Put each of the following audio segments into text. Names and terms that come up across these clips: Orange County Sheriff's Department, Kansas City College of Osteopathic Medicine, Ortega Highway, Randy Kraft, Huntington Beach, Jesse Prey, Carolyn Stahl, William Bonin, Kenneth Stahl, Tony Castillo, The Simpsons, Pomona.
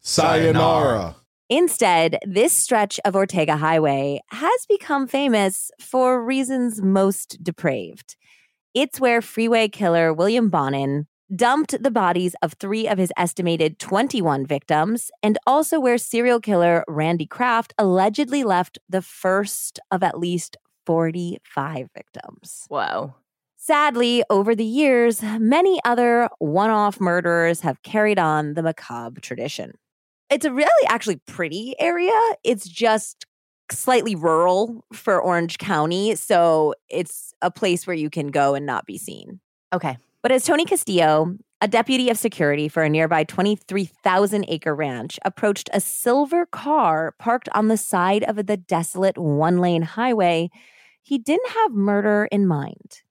Sayonara. Instead, this stretch of Ortega Highway has become famous for reasons most depraved. It's where freeway killer William Bonin dumped the bodies of three of his estimated 21 victims, and also where serial killer Randy Kraft allegedly left the first of at least 45 victims. Wow. Sadly, over the years, many other one-off murderers have carried on the macabre tradition. It's a really actually pretty area. It's just slightly rural for Orange County, so it's a place where you can go and not be seen. Okay. But as Tony Castillo, a deputy of security for a nearby 23,000-acre ranch, approached a silver car parked on the side of the desolate one-lane highway, he didn't have murder in mind.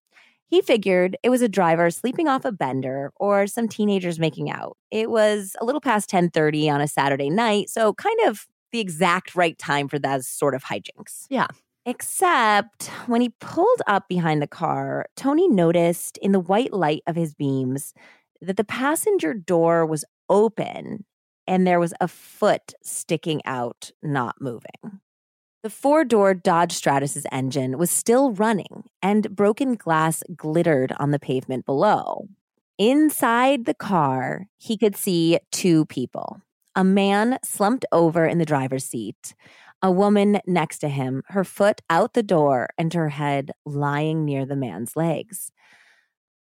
He figured it was a driver sleeping off a bender or some teenagers making out. It was a little past 10:30 on a Saturday night, so kind of the exact right time for that sort of hijinks. Yeah. Except when he pulled up behind the car, Tony noticed in the white light of his beams that the passenger door was open and there was a foot sticking out, not moving. The four-door Dodge Stratus's engine was still running, and broken glass glittered on the pavement below. Inside the car, he could see two people. A man slumped over in the driver's seat, a woman next to him, her foot out the door and her head lying near the man's legs.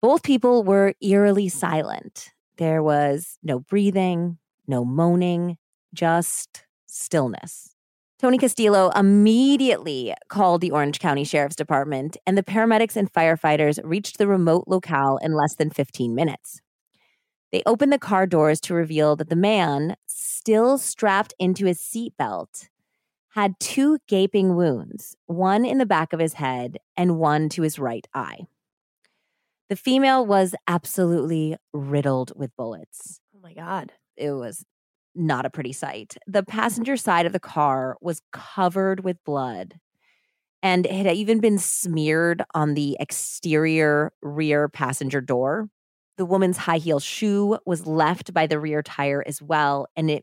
Both people were eerily silent. There was no breathing, no moaning, just stillness. Tony Castillo immediately called the Orange County Sheriff's Department, and the paramedics and firefighters reached the remote locale in less than 15 minutes. They opened the car doors to reveal that the man, still strapped into his seatbelt, had two gaping wounds, one in the back of his head and one to his right eye. The female was absolutely riddled with bullets. Oh, my God. It was not a pretty sight. The passenger side of the car was covered with blood, and it had even been smeared on the exterior rear passenger door. The woman's high heel shoe was left by the rear tire as well, and it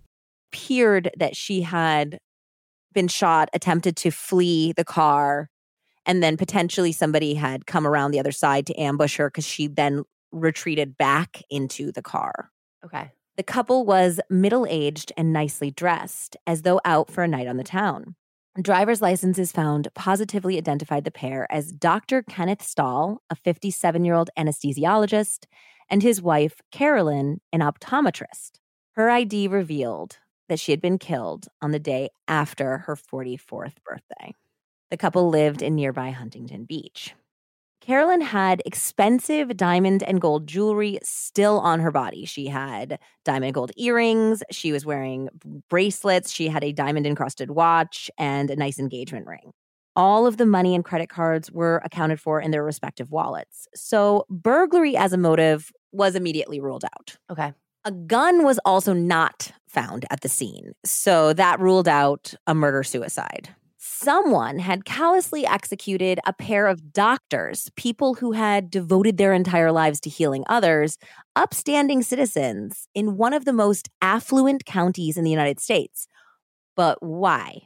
Appeared that she had been shot, attempted to flee the car, and then potentially somebody had come around the other side to ambush her because she then retreated back into the car. Okay. The couple was middle-aged and nicely dressed, as though out for a night on the town. Driver's licenses found positively identified the pair as Dr. Kenneth Stahl, a 57-year-old anesthesiologist, and his wife, Carolyn, an optometrist. Her ID revealed that she had been killed on the day after her 44th birthday. The couple lived in nearby Huntington Beach. Carolyn had expensive diamond and gold jewelry still on her body. She had diamond and gold earrings. She was wearing bracelets. She had a diamond-encrusted watch and a nice engagement ring. All of the money and credit cards were accounted for in their respective wallets. So burglary as a motive was immediately ruled out. Okay. A gun was also not found at the scene, so that ruled out a murder-suicide. Someone had callously executed a pair of doctors, people who had devoted their entire lives to healing others, upstanding citizens in one of the most affluent counties in the United States. But why?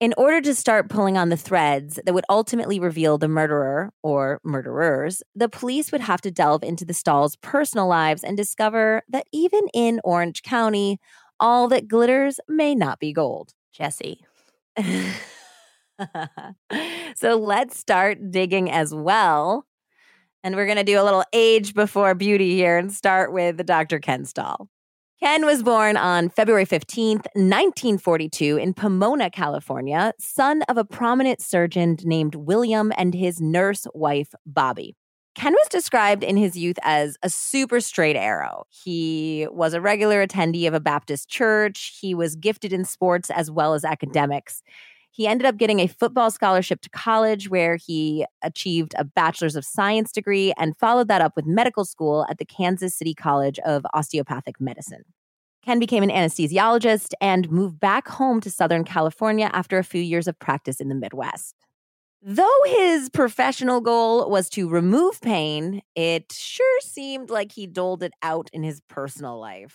In order to start pulling on the threads that would ultimately reveal the murderer or murderers, the police would have to delve into the Stahls' personal lives and discover that even in Orange County, all that glitters may not be gold. Jesse. So let's start digging as well. And we're going to do a little age before beauty here and start with Dr. Ken Stahl. Ken was born on February 15th, 1942 in Pomona, California, son of a prominent surgeon named William and his nurse wife, Bobby. Ken was described in his youth as a super straight arrow. He was a regular attendee of a Baptist church. He was gifted in sports as well as academics. He ended up getting a football scholarship to college where he achieved a bachelor's of science degree and followed that up with medical school at the Kansas City College of Osteopathic Medicine. Ken became an anesthesiologist and moved back home to Southern California after a few years of practice in the Midwest. Though his professional goal was to remove pain, it sure seemed like he doled it out in his personal life.